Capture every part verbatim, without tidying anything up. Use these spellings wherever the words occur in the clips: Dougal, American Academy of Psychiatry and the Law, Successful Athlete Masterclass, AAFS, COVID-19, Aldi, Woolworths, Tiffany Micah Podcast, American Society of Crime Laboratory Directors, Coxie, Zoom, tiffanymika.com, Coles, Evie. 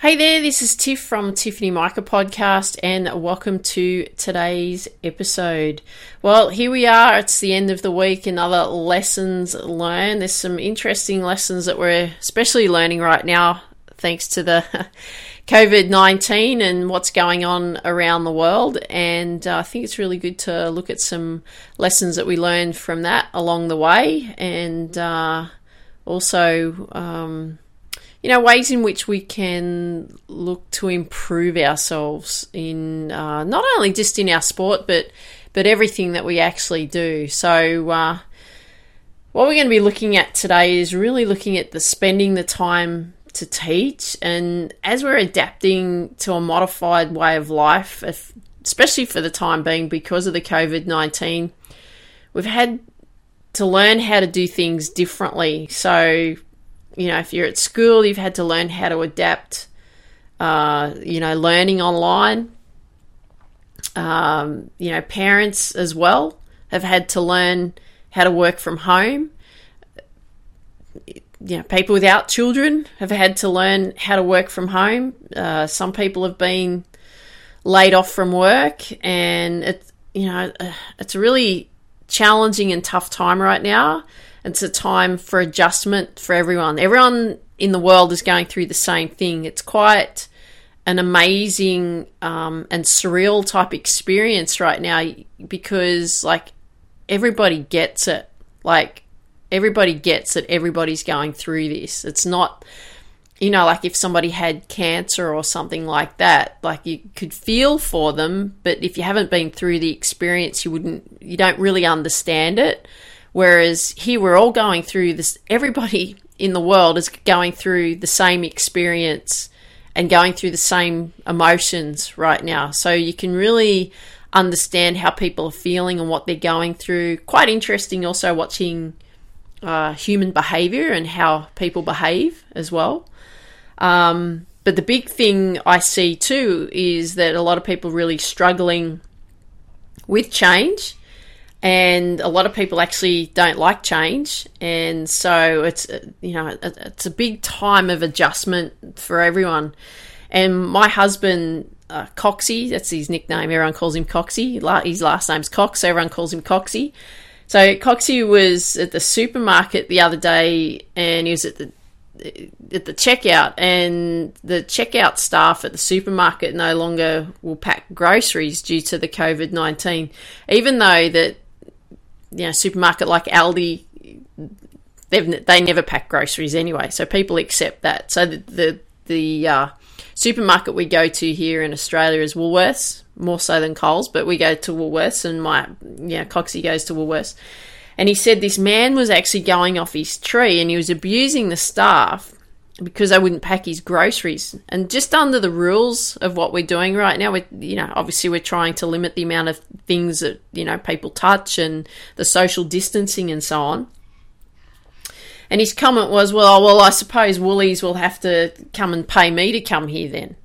Hey there, this is Tiff from Tiffany Micah Podcast and welcome to today's episode. Well, here we are, it's the end of the week, another lessons learned. There's some interesting lessons that we're especially learning right now thanks to the covid nineteen and what's going on around the world, and uh, I think it's really good to look at some lessons that we learned from that along the way, and uh, also... Um, You know, ways in which we can look to improve ourselves in uh, not only just in our sport, but but everything that we actually do. So uh, what we're going to be looking at today is really looking at the spending the time to teach. And as we're adapting to a modified way of life, especially for the time being because of the covid nineteen, we've had to learn how to do things differently. So... You know, if you're at school, you've had to learn how to adapt, uh, you know, learning online. Um, you know, parents as well have had to learn how to work from home. You know, people without children have had to learn how to work from home. Uh, some people have been laid off from work, and, it, you know, it's a really challenging and tough time right now. It's a time for adjustment for everyone. Everyone in the world is going through the same thing. It's quite an amazing um, and surreal type experience right now because, like, everybody gets it. Like, everybody gets that everybody's going through this. It's not, you know, like if somebody had cancer or something like that, like you could feel for them, but if you haven't been through the experience, you wouldn't, you don't really understand it. Whereas here we're all going through this, everybody in the world is going through the same experience and going through the same emotions right now. So you can really understand how people are feeling and what they're going through. Quite interesting also watching uh, human behaviour and how people behave as well. Um, but the big thing I see too is that a lot of people are really struggling with change. And a lot of people actually don't like change. And so it's, you know, it's a big time of adjustment for everyone. And my husband, uh, Coxie, that's his nickname. Everyone calls him Coxie. His last name's Cox, so everyone calls him Coxie. So Coxie was at the supermarket the other day and he was at the at the checkout, and the checkout staff at the supermarket no longer will pack groceries due to the covid nineteen, even though that, you know, supermarket like Aldi, they've, they never pack groceries anyway, so people accept that. So the the, the uh, supermarket we go to here in Australia is Woolworths, more so than Coles, but we go to Woolworths, and my, you know, Coxie goes to Woolworths. And he said this man was actually going off his tree and he was abusing the staff because they wouldn't pack his groceries. And just under the rules of what we're doing right now, we, you know, obviously we're trying to limit the amount of things that, you know, people touch and the social distancing and so on. And his comment was, well, well, I suppose Woolies will have to come and pay me to come here then.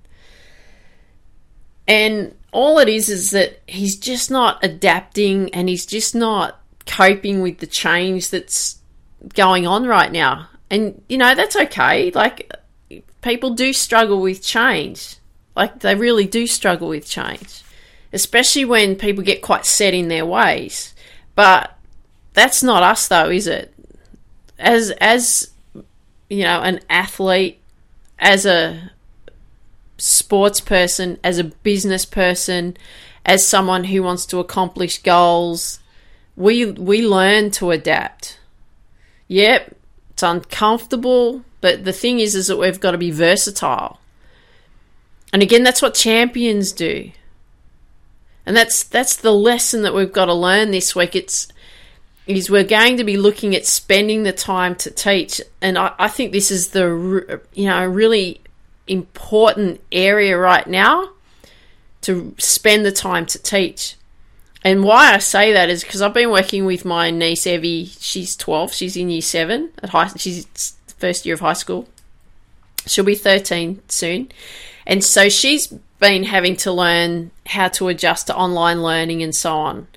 And all it is is that he's just not adapting and he's just not coping with the change that's going on right now. And, you know, that's okay. Like, people do struggle with change. Like, they really do struggle with change, especially when people get quite set in their ways. But that's not us, though, is it? As, as you know, an athlete, as a sports person, as a business person, as someone who wants to accomplish goals, we we learn to adapt. Yep, it's uncomfortable, but the thing is, is that we've got to be versatile. And again, that's what champions do. And that's that's the lesson that we've got to learn this week. It's is we're going to be looking at spending the time to teach, and I, I think this is the you know really important area right now to spend the time to teach. And why I say that is because I've been working with my niece Evie. She's twelve. She's in year seven at high. She's first year of high school. She'll be thirteen soon, and so she's been having to learn how to adjust to online learning and so on.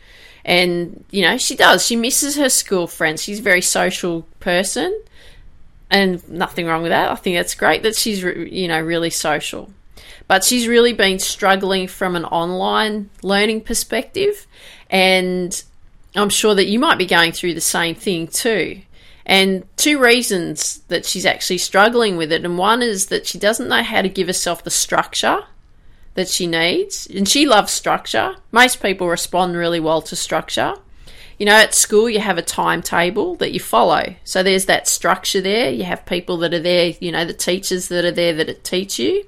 And you know, she does. She misses her school friends. She's a very social person, and nothing wrong with that. I think that's great that she's you know really social. But she's really been struggling from an online learning perspective, and I'm sure that you might be going through the same thing too. And two reasons that she's actually struggling with it, and one is that she doesn't know how to give herself the structure that she needs, and she loves structure. Most people respond really well to structure. You know, at school you have a timetable that you follow, so there's that structure there. You have people that are there, you know, the teachers that are there that teach you.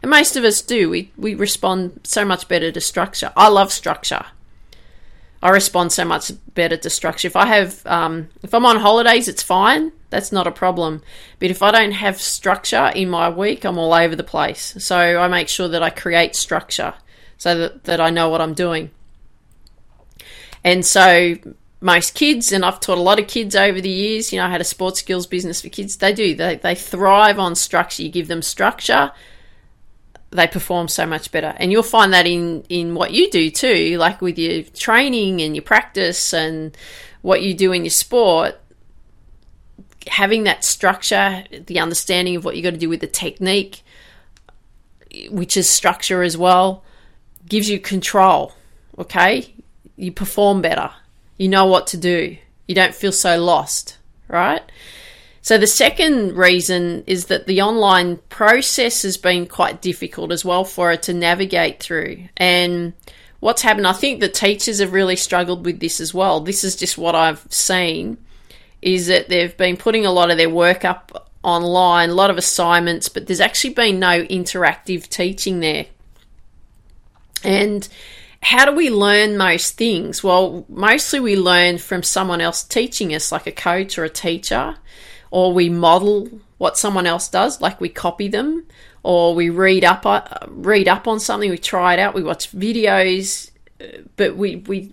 And most of us do. We we respond so much better to structure. I love structure. I respond so much better to structure. If I have, um, if I'm on holidays, it's fine. That's not a problem. But if I don't have structure in my week, I'm all over the place. So I make sure that I create structure so that, that I know what I'm doing. And so most kids, and I've taught a lot of kids over the years, you know, I had a sports skills business for kids. They do. They they thrive on structure. You give them structure, they perform so much better. And you'll find that in, in what you do too, like with your training and your practice and what you do in your sport, having that structure, the understanding of what you got to do with the technique, which is structure as well, gives you control, okay? You perform better. You know what to do. You don't feel so lost, right? So the second reason is that the online process has been quite difficult as well for her to navigate through. And what's happened, I think the teachers have really struggled with this as well. This is just what I've seen, is that they've been putting a lot of their work up online, a lot of assignments, but there's actually been no interactive teaching there. And how do we learn most things? Well, mostly we learn from someone else teaching us, like a coach or a teacher. Or we model what someone else does, like we copy them, or we read up read up on something, we try it out, we watch videos, but we we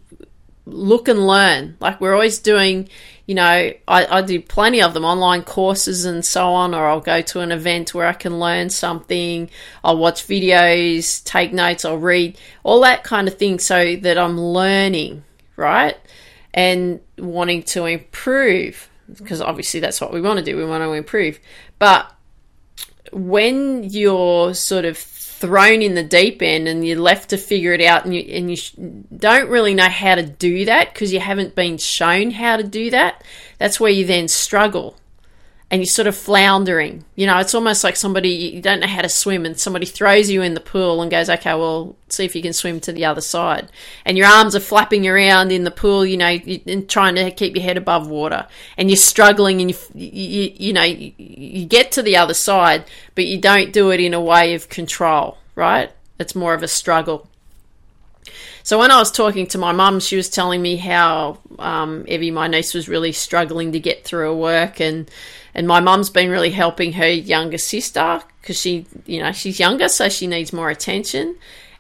look and learn. Like we're always doing, you know, I, I do plenty of them, online courses and so on, or I'll go to an event where I can learn something, I'll watch videos, take notes, I'll read, all that kind of thing so that I'm learning, right? And wanting to improve. Because obviously that's what we want to do. We want to improve. But when you're sort of thrown in the deep end and you're left to figure it out and you, and you sh- don't really know how to do that because you haven't been shown how to do that, that's where you then struggle and you're sort of floundering. You know, it's almost like somebody, you don't know how to swim and somebody throws you in the pool and goes, okay, well, see if you can swim to the other side. And your arms are flapping around in the pool, you know, and trying to keep your head above water. And you're struggling and, you, you, you know, you, you get to the other side, but you don't do it in a way of control, right? It's more of a struggle. So when I was talking to my mum, she was telling me how um, Evie, my niece, was really struggling to get through her work, and and my mum's been really helping her younger sister because she, you know, she's younger, so she needs more attention.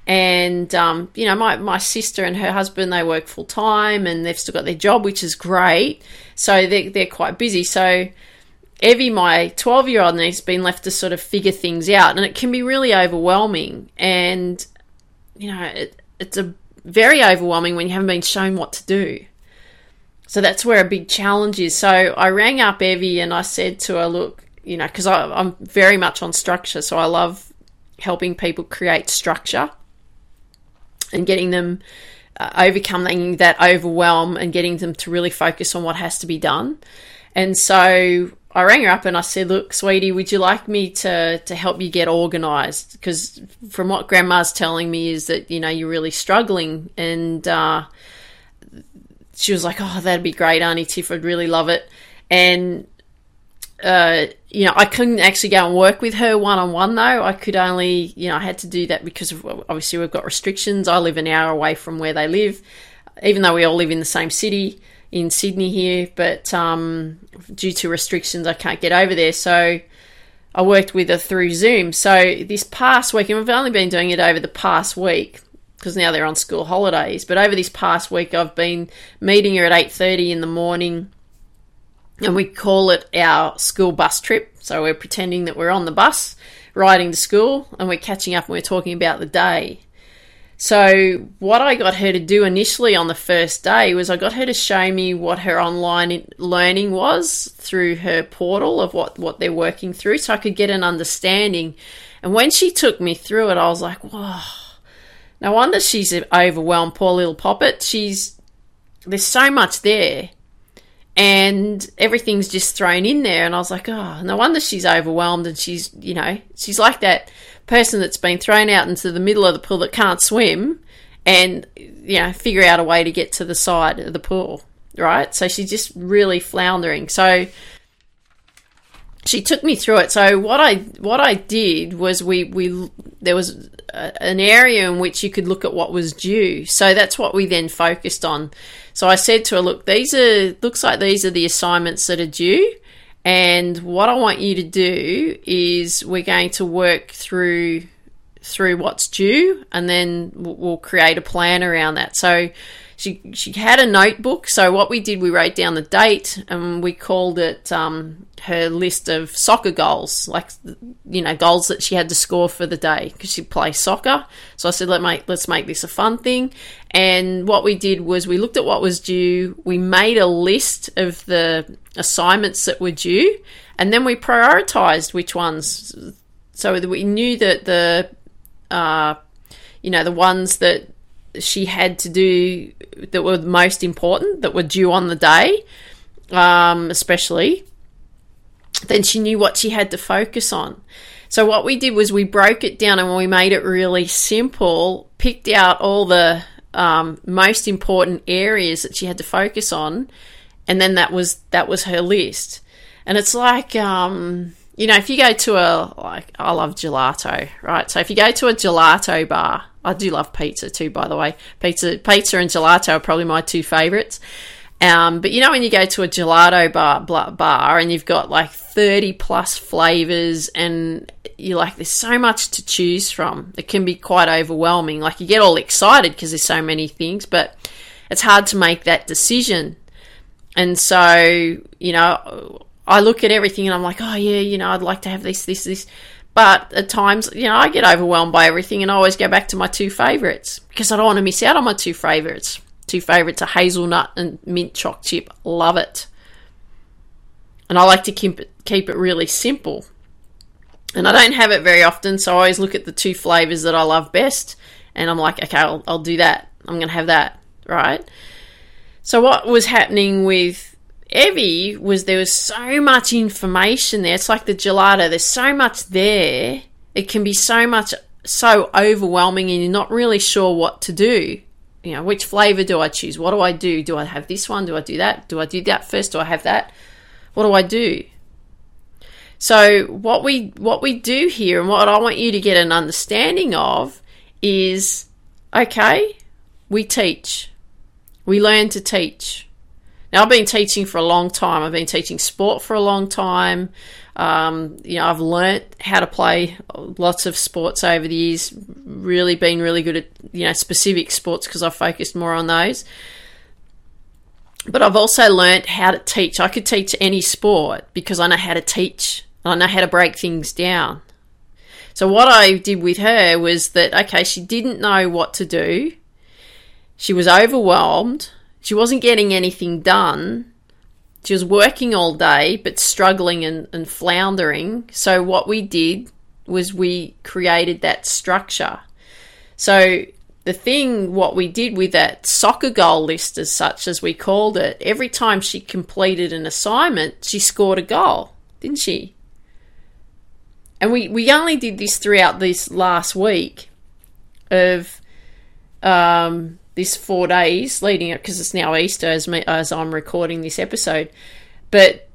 And um, you know, my my sister and her husband, they work full time, and they've still got their job, which is great. So they they're quite busy. So Evie, my twelve-year-old niece, has been left to sort of figure things out, and it can be really overwhelming. And you know, it, it's a very overwhelming when you haven't been shown what to do. So that's where a big challenge is. So I rang up Evie and I said to her, look, you know, because I'm very much on structure, so I love helping people create structure and getting them uh, overcoming that overwhelm and getting them to really focus on what has to be done. And so I rang her up and I said, look, sweetie, would you like me to, to help you get organised? Because from what Grandma's telling me is that, you know, you're really struggling. And uh, she was like, oh, that'd be great, Auntie Tiff, I'd really love it. And, uh, you know, I couldn't actually go and work with her one-on-one though. I could only, you know, I had to do that because of, obviously we've got restrictions. I live an hour away from where they live, even though we all live in the same city in Sydney here, but um, due to restrictions, I can't get over there. So I worked with her through Zoom. So this past week, and I've only been doing it over the past week because now they're on school holidays, but over this past week, I've been meeting her at eight thirty in the morning, and we call it our school bus trip. So we're pretending that we're on the bus riding to school, and we're catching up and we're talking about the day. So what I got her to do initially on the first day was I got her to show me what her online learning was through her portal of what, what they're working through, so I could get an understanding. And when she took me through it, I was like, whoa, no wonder she's overwhelmed, poor little poppet. She's, there's so much there, and everything's just thrown in there. And I was like, oh, no wonder she's overwhelmed. And she's, you know, she's like that person that's been thrown out into the middle of the pool that can't swim and, you know, figure out a way to get to the side of the pool, right? So she's just really floundering. So she took me through it. So what I what I did was we, we there was a, an area in which you could look at what was due. So that's what we then focused on. So I said to her, look, these are looks like these are the assignments that are due. And what I want you to do is we're going to work through through what's due, and then we'll create a plan around that. So she she had a notebook. So what we did, we wrote down the date, and we called it um, her list of soccer goals, like, you know, goals that she had to score for the day because she plays soccer. So I said, Let make, let's make this a fun thing. And what we did was we looked at what was due. We made a list of the assignments that were due, and then we prioritized which ones. So we knew that the Uh, you know, the ones that she had to do that were the most important, that were due on the day, um, especially, then she knew what she had to focus on. So what we did was we broke it down, and we made it really simple, picked out all the um, most important areas that she had to focus on, and then that was that was her list. And it's like, um, you know, if you go to a, like, I love gelato, right? So if you go to a gelato bar, I do love pizza too, by the way. Pizza pizza and gelato are probably my two favourites. Um, but, you know, when you go to a gelato bar, bar and you've got like thirty plus flavours, and you're like, there's so much to choose from. It can be quite overwhelming. Like, you get all excited because there's so many things, but it's hard to make that decision. And so, you know, I look at everything and I'm like, oh, yeah, you know, I'd like to have this, this, this. But at times, you know, I get overwhelmed by everything, and I always go back to my two favourites because I don't want to miss out on my two favourites. Two favourites are hazelnut and mint choc chip. Love it. And I like to keep it, keep it really simple. And I don't have it very often, so I always look at the two flavours that I love best, and I'm like, okay, I'll, I'll do that. I'm going to have that, right? So what was happening with Evie was there was so much information there. It's like the gelato. There's so much there. It can be so much, so overwhelming, and you're not really sure what to do. You know, which flavour do I choose? What do I do? Do I have this one? Do I do that? Do I do that first? Do I have that? What do I do? So what we what we do here, and what I want you to get an understanding of, is, okay, we teach. We learn to teach. Now, I've been teaching for a long time. I've been teaching sport for a long time. Um, you know, I've learnt how to play lots of sports over the years, really been really good at, you know, specific sports because I've focused more on those. But I've also learnt how to teach. I could teach any sport because I know how to teach. I know how to break things down. So what I did with her was that, okay, she didn't know what to do. She was overwhelmed. She wasn't getting anything done. She was working all day but struggling and, and floundering. So what we did was we created that structure. So the thing, what we did with that soccer goal list as such, as we called it, every time she completed an assignment, she scored a goal, didn't she? And we, we only did this throughout this last week of um. this four days leading up, because it's now Easter as, me, as I'm recording this episode. But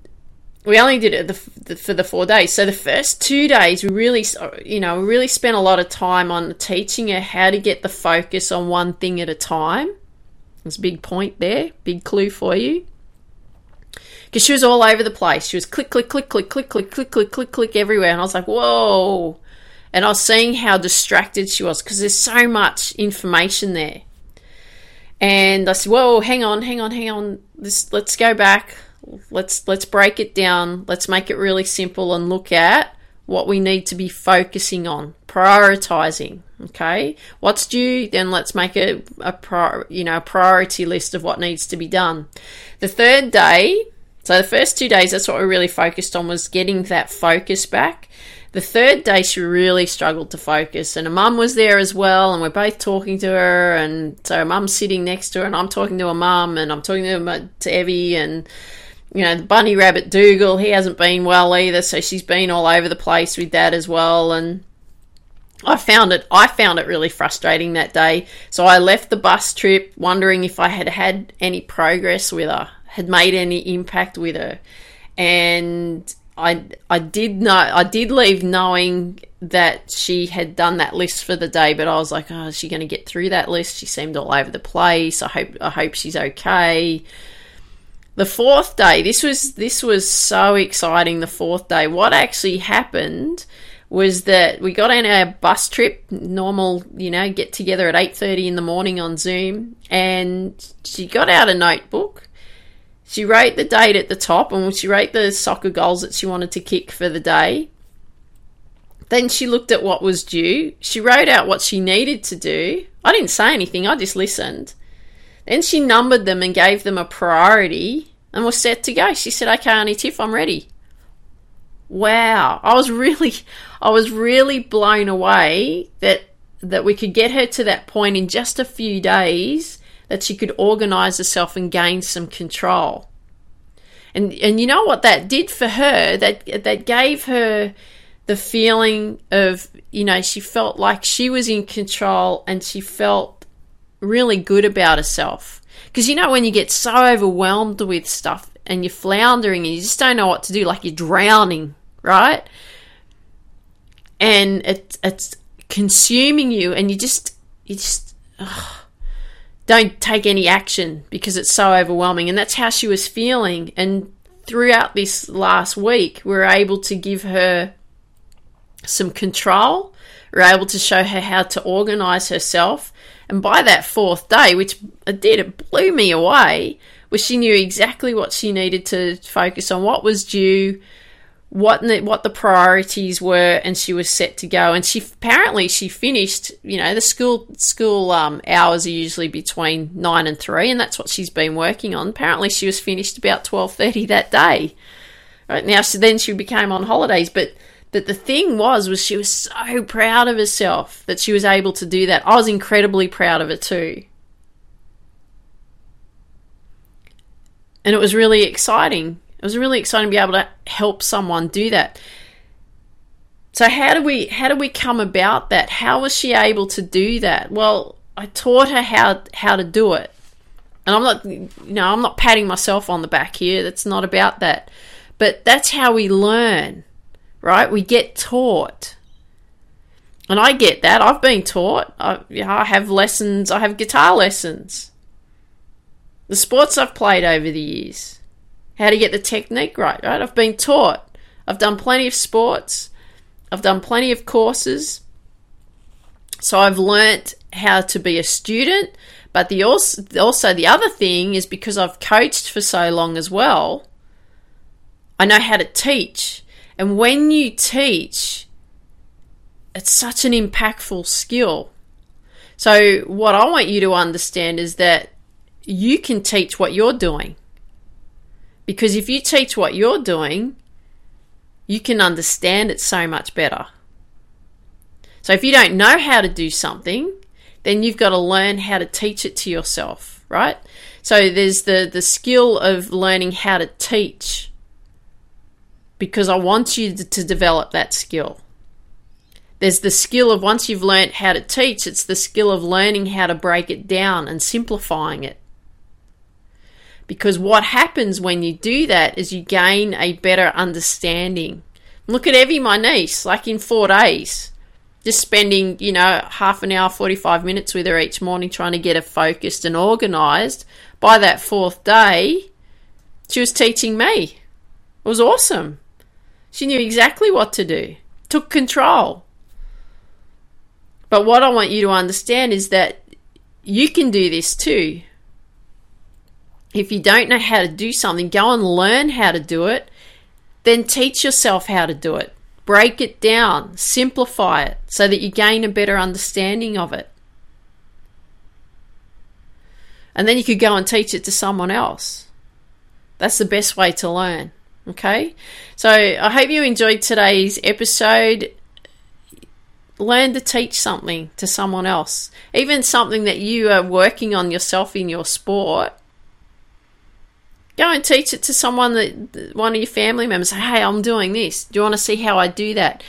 we only did it the, the, for the four days. So the first two days, we really, you know, we really spent a lot of time on teaching her how to get the focus on one thing at a time. There's a big point there, big clue for you. Because she was all over the place. She was click, click, click, click, click, click, click, click, click, click everywhere. And I was like, whoa. And I was seeing how distracted she was because there's so much information there. And I said, whoa, hang on, hang on, hang on. This, let's go back. Let's let's break it down. Let's make it really simple and look at what we need to be focusing on, prioritizing. Okay, what's due? Then let's make a, a prior, you know, a priority list of what needs to be done. The third day, so the first two days, that's what we really focused on, was getting that focus back. The third day, she really struggled to focus, and her mum was there as well, and we're both talking to her, and so her mum's sitting next to her, and I'm talking to her mum, and I'm talking to, her, to Evie, and you know, the bunny rabbit Dougal, he hasn't been well either, so she's been all over the place with that as well. And I found it, I found it really frustrating that day. So I left the bus trip wondering if I had had any progress with her, had made any impact with her. And I, I did know, I did leave knowing that she had done that list for the day, but I was like, oh, is she going to get through that list? She seemed all over the place. I hope, I hope she's okay. The fourth day, this was this was so exciting, the fourth day. What actually happened was that we got on our bus trip, normal, you know, get together at eight thirty in the morning on Zoom, and she got out a notebook. She wrote the date at the top, and she wrote the soccer goals that she wanted to kick for the day. Then she looked at what was due. She wrote out what she needed to do. I didn't say anything, I just listened. Then she numbered them and gave them a priority and was set to go. She said, okay, Auntie Tiff, I'm ready. Wow. I was really I was really blown away that that we could get her to that point in just a few days, that she could organise herself and gain some control. And and you know what that did for her? That that gave her the feeling of, you know, she felt like she was in control, and she felt really good about herself. Because you know, when you get so overwhelmed with stuff and you're floundering and you just don't know what to do, like you're drowning, right? And it's it's consuming you, and you just you just ugh, don't take any action because it's so overwhelming. And that's how she was feeling. And throughout this last week, we were able to give her some control. We were able to show her how to organize herself. And by that fourth day, which it did, it blew me away, was she knew exactly what she needed to focus on, what was due, what the, what the priorities were, and she was set to go. And she apparently she finished, you know, the school school um, hours are usually between nine and three, and that's what she's been working on. Apparently she was finished about twelve thirty that day. Right now, so then she became on holidays, but that the thing was, was she was so proud of herself that she was able to do that. I was incredibly proud of her too. And it was really exciting. It was really exciting to be able to help someone do that. So how do we, how do we come about that? How was she able to do that? Well, I taught her how, how to do it. And I'm not, you know, I'm not patting myself on the back here. That's not about that. But that's how we learn. Right? We get taught. And I get that. I've been taught. I, you know, I have lessons. I have guitar lessons. The sports I've played over the years. How to get the technique right, right? I've been taught. I've done plenty of sports. I've done plenty of courses. So I've learnt how to be a student. But the also, also the other thing is, because I've coached for so long as well, I know how to teach. And when you teach, it's such an impactful skill. So what I want you to understand is that you can teach what you're doing. Because if you teach what you're doing, you can understand it so much better. So if you don't know how to do something, then you've got to learn how to teach it to yourself, right? So there's the, the skill of learning how to teach, because I want you to develop that skill. There's the skill of, once you've learnt how to teach, it's the skill of learning how to break it down and simplifying it. Because what happens when you do that is you gain a better understanding. Look at Evie, my niece, like in four days, just spending, you know, half an hour, forty-five minutes with her each morning, trying to get her focused and organised. By that fourth day, she was teaching me. It was awesome. She knew exactly what to do, took control. But what I want you to understand is that you can do this too. If you don't know how to do something, go and learn how to do it. Then teach yourself how to do it. Break it down. Simplify it so that you gain a better understanding of it. And then you could go and teach it to someone else. That's the best way to learn. Okay? So I hope you enjoyed today's episode. Learn to teach something to someone else. Even something that you are working on yourself in your sport. Go and teach it to someone, that one of your family members. Say, hey, I'm doing this. Do you want to see how I do that?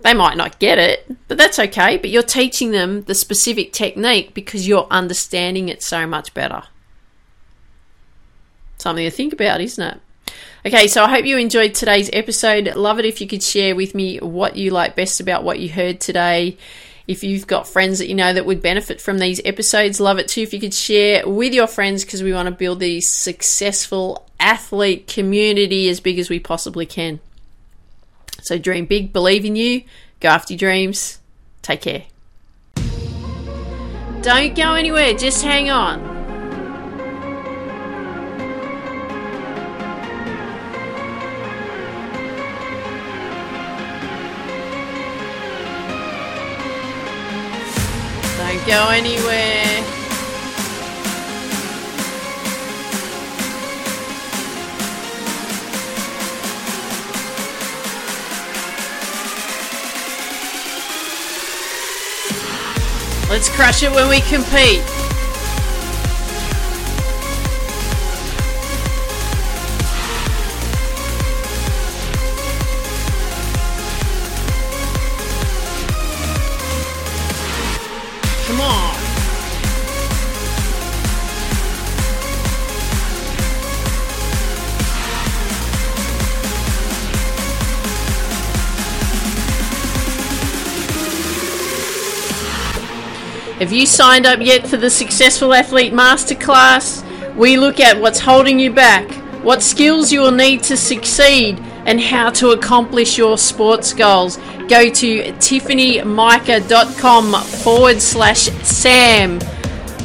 They might not get it, but that's okay. But you're teaching them the specific technique because you're understanding it so much better. Something to think about, isn't it? Okay, so I hope you enjoyed today's episode. Love it if you could share with me what you like best about what you heard today. If you've got friends that you know that would benefit from these episodes, love it too if you could share with your friends, because we want to build the successful athlete community as big as we possibly can. So dream big, believe in you, go after your dreams, take care. Don't go anywhere, just hang on. Don't go anywhere. Let's crush it when we compete. Have you signed up yet for the Successful Athlete Masterclass? We look at what's holding you back, what skills you will need to succeed, and how to accomplish your sports goals. Go to tiffany mika dot com forward slash Sam.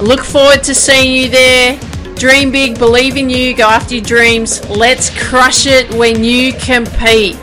Look forward to seeing you there. Dream big, believe in you, go after your dreams. Let's crush it when you compete.